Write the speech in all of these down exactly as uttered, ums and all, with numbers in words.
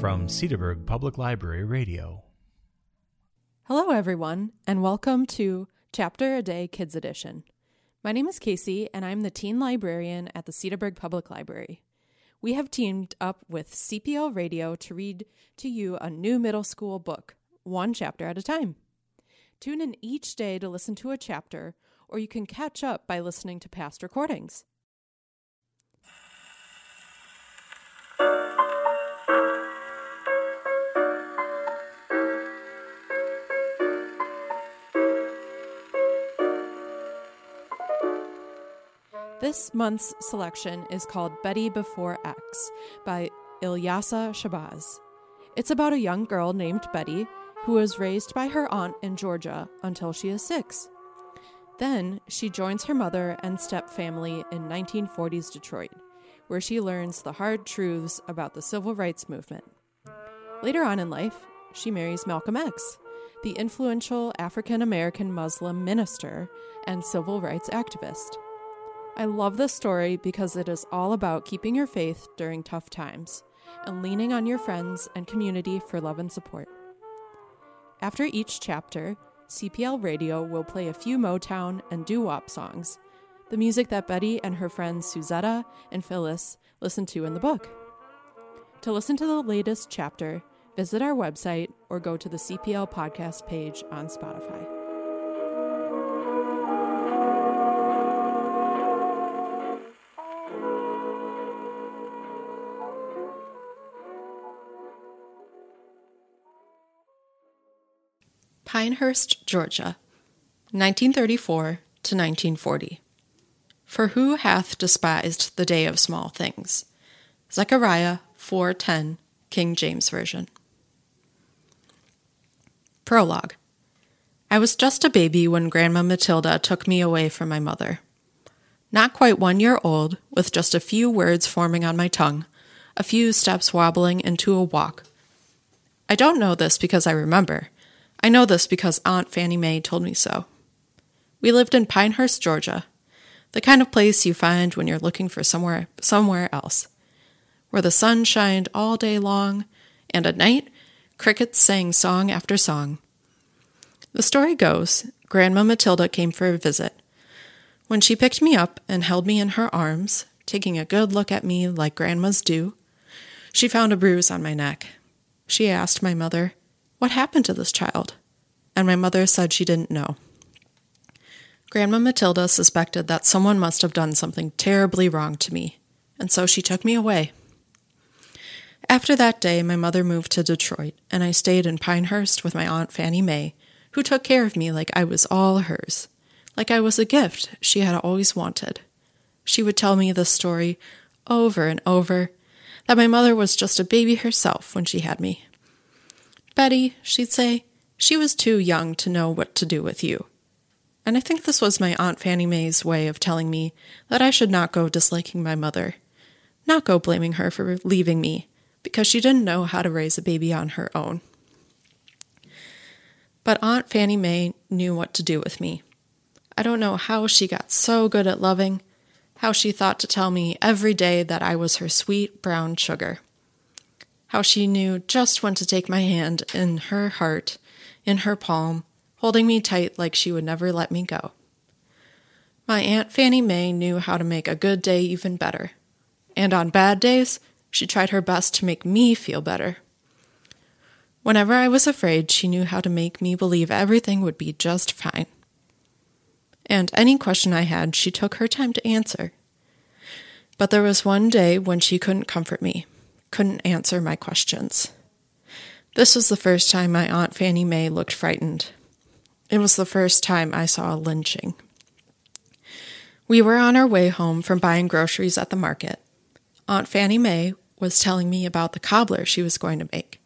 From Cedarburg Public Library Radio. Hello, everyone, and welcome to Chapter a Day Kids Edition. My name is Casey, and I'm the teen librarian at the Cedarburg Public Library. We have teamed up with C P L Radio to read to you a new middle school book, one chapter at a time. Tune in each day to listen to a chapter, or you can catch up by listening to past recordings. This month's selection is called Betty Before X by Ilyasa Shabazz. It's about a young girl named Betty who was raised by her aunt in Georgia until she is six. Then she joins her mother and stepfamily in nineteen forties Detroit, where she learns the hard truths about the civil rights movement. Later on in life, she marries Malcolm X, the influential African-American Muslim minister and civil rights activist. I love this story because it is all about keeping your faith during tough times and leaning on your friends and community for love and support. After each chapter, C P L Radio will play a few Motown and doo-wop songs, the music that Betty and her friends Suzetta and Phyllis listen to in the book. To listen to the latest chapter, visit our website or go to the C P L podcast page on Spotify. Pinehurst, Georgia, nineteen thirty-four to nineteen forty. For who hath despised the day of small things? Zechariah four ten, King James Version. Prologue. I was just a baby when Grandma Matilda took me away from my mother. Not quite one year old, with just a few words forming on my tongue, a few steps wobbling into a walk. I don't know this because I remember. I know this because Aunt Fannie Mae told me so. We lived in Pinehurst, Georgia, the kind of place you find when you're looking for somewhere somewhere else, where the sun shined all day long, and at night, crickets sang song after song. The story goes, Grandma Matilda came for a visit. When she picked me up and held me in her arms, taking a good look at me like grandmas do, she found a bruise on my neck. She asked my mother, "What happened to this child?" And my mother said she didn't know. Grandma Matilda suspected that someone must have done something terribly wrong to me, and so she took me away. After that day, my mother moved to Detroit, and I stayed in Pinehurst with my Aunt Fannie Mae, who took care of me like I was all hers, like I was a gift she had always wanted. She would tell me this story over and over, that my mother was just a baby herself when she had me. "Betty," she'd say, "she was too young to know what to do with you." And I think this was my Aunt Fannie Mae's way of telling me that I should not go disliking my mother, not go blaming her for leaving me, because she didn't know how to raise a baby on her own. But Aunt Fannie Mae knew what to do with me. I don't know how she got so good at loving, how she thought to tell me every day that I was her sweet brown sugar. How she knew just when to take my hand in her heart, in her palm, holding me tight like she would never let me go. My Aunt Fannie Mae knew how to make a good day even better, and on bad days, she tried her best to make me feel better. Whenever I was afraid, she knew how to make me believe everything would be just fine. And any question I had, she took her time to answer. But there was one day when she couldn't comfort me, couldn't answer my questions. This was the first time my Aunt Fannie Mae looked frightened. It was the first time I saw a lynching. We were on our way home from buying groceries at the market. Aunt Fannie Mae was telling me about the cobbler she was going to make,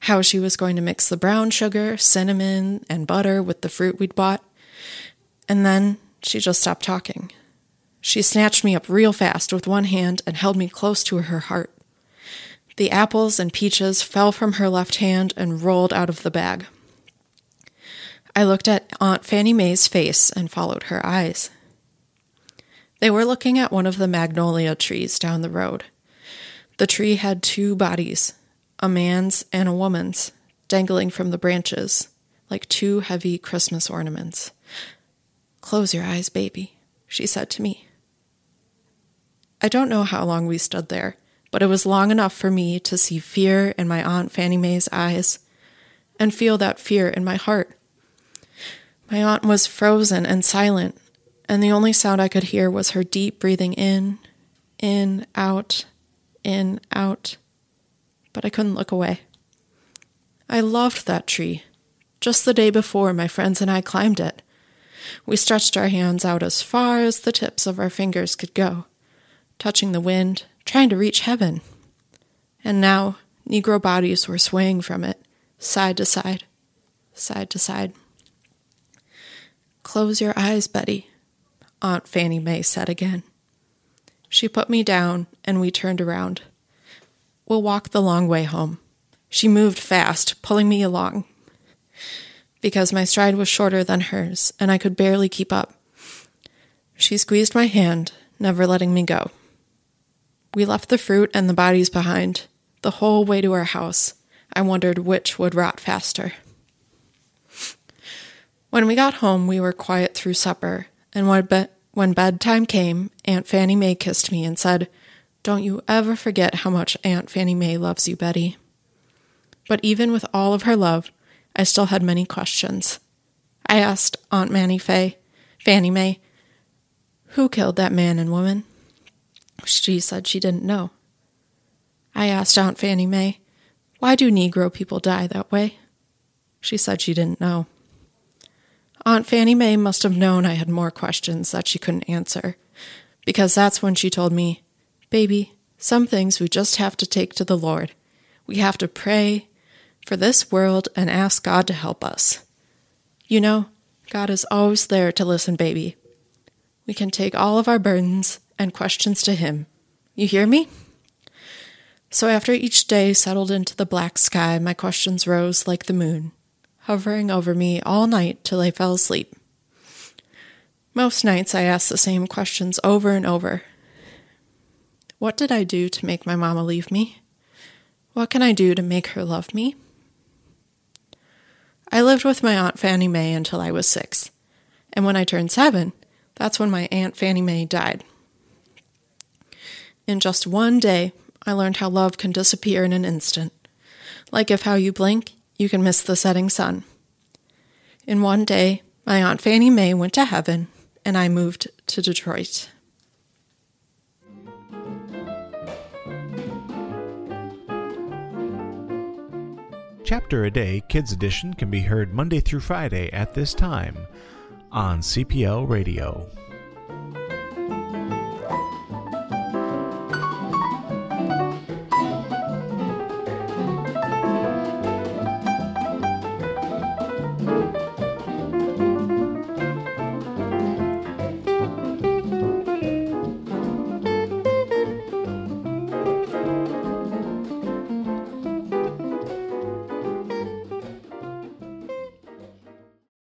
how she was going to mix the brown sugar, cinnamon, and butter with the fruit we'd bought, and then she just stopped talking. She snatched me up real fast with one hand and held me close to her heart. The apples and peaches fell from her left hand and rolled out of the bag. I looked at Aunt Fannie Mae's face and followed her eyes. They were looking at one of the magnolia trees down the road. The tree had two bodies, a man's and a woman's, dangling from the branches, like two heavy Christmas ornaments. "Close your eyes, baby," she said to me. I don't know how long we stood there, but it was long enough for me to see fear in my Aunt Fannie Mae's eyes and feel that fear in my heart. My aunt was frozen and silent, and the only sound I could hear was her deep breathing in, in, out, in, out. But I couldn't look away. I loved that tree. Just the day before, my friends and I climbed it. We stretched our hands out as far as the tips of our fingers could go, touching the wind, trying to reach heaven. And now, Negro bodies were swaying from it, side to side, side to side. "Close your eyes, Betty," Aunt Fannie Mae said again. She put me down, and we turned around. We'll walk the long way home. She moved fast, pulling me along, because my stride was shorter than hers, and I could barely keep up. She squeezed my hand, never letting me go. We left the fruit and the bodies behind. The whole way to our house, I wondered which would rot faster. When we got home, we were quiet through supper, and when, be- when bedtime came, Aunt Fannie Mae kissed me and said, "Don't you ever forget how much Aunt Fannie Mae loves you, Betty." But even with all of her love, I still had many questions. I asked Aunt Manny Fay, Fannie Mae, "Who killed that man and woman?" She said she didn't know. I asked Aunt Fannie Mae, "Why do Negro people die that way?" She said she didn't know. Aunt Fannie Mae must have known I had more questions that she couldn't answer, because that's when she told me, "Baby, some things we just have to take to the Lord. We have to pray for this world and ask God to help us. You know, God is always there to listen, baby. We can take all of our burdens and questions to Him. You hear me?" So after each day settled into the black sky, my questions rose like the moon, hovering over me all night till I fell asleep. Most nights I asked the same questions over and over. What did I do to make my mama leave me? What can I do to make her love me? I lived with my Aunt Fannie Mae until I was six, and when I turned seven, that's when my Aunt Fannie Mae died. In just one day, I learned how love can disappear in an instant. Like if how you blink, you can miss the setting sun. In one day, my Aunt Fannie Mae went to heaven, and I moved to Detroit. Chapter a Day Kids Edition can be heard Monday through Friday at this time on C P L Radio.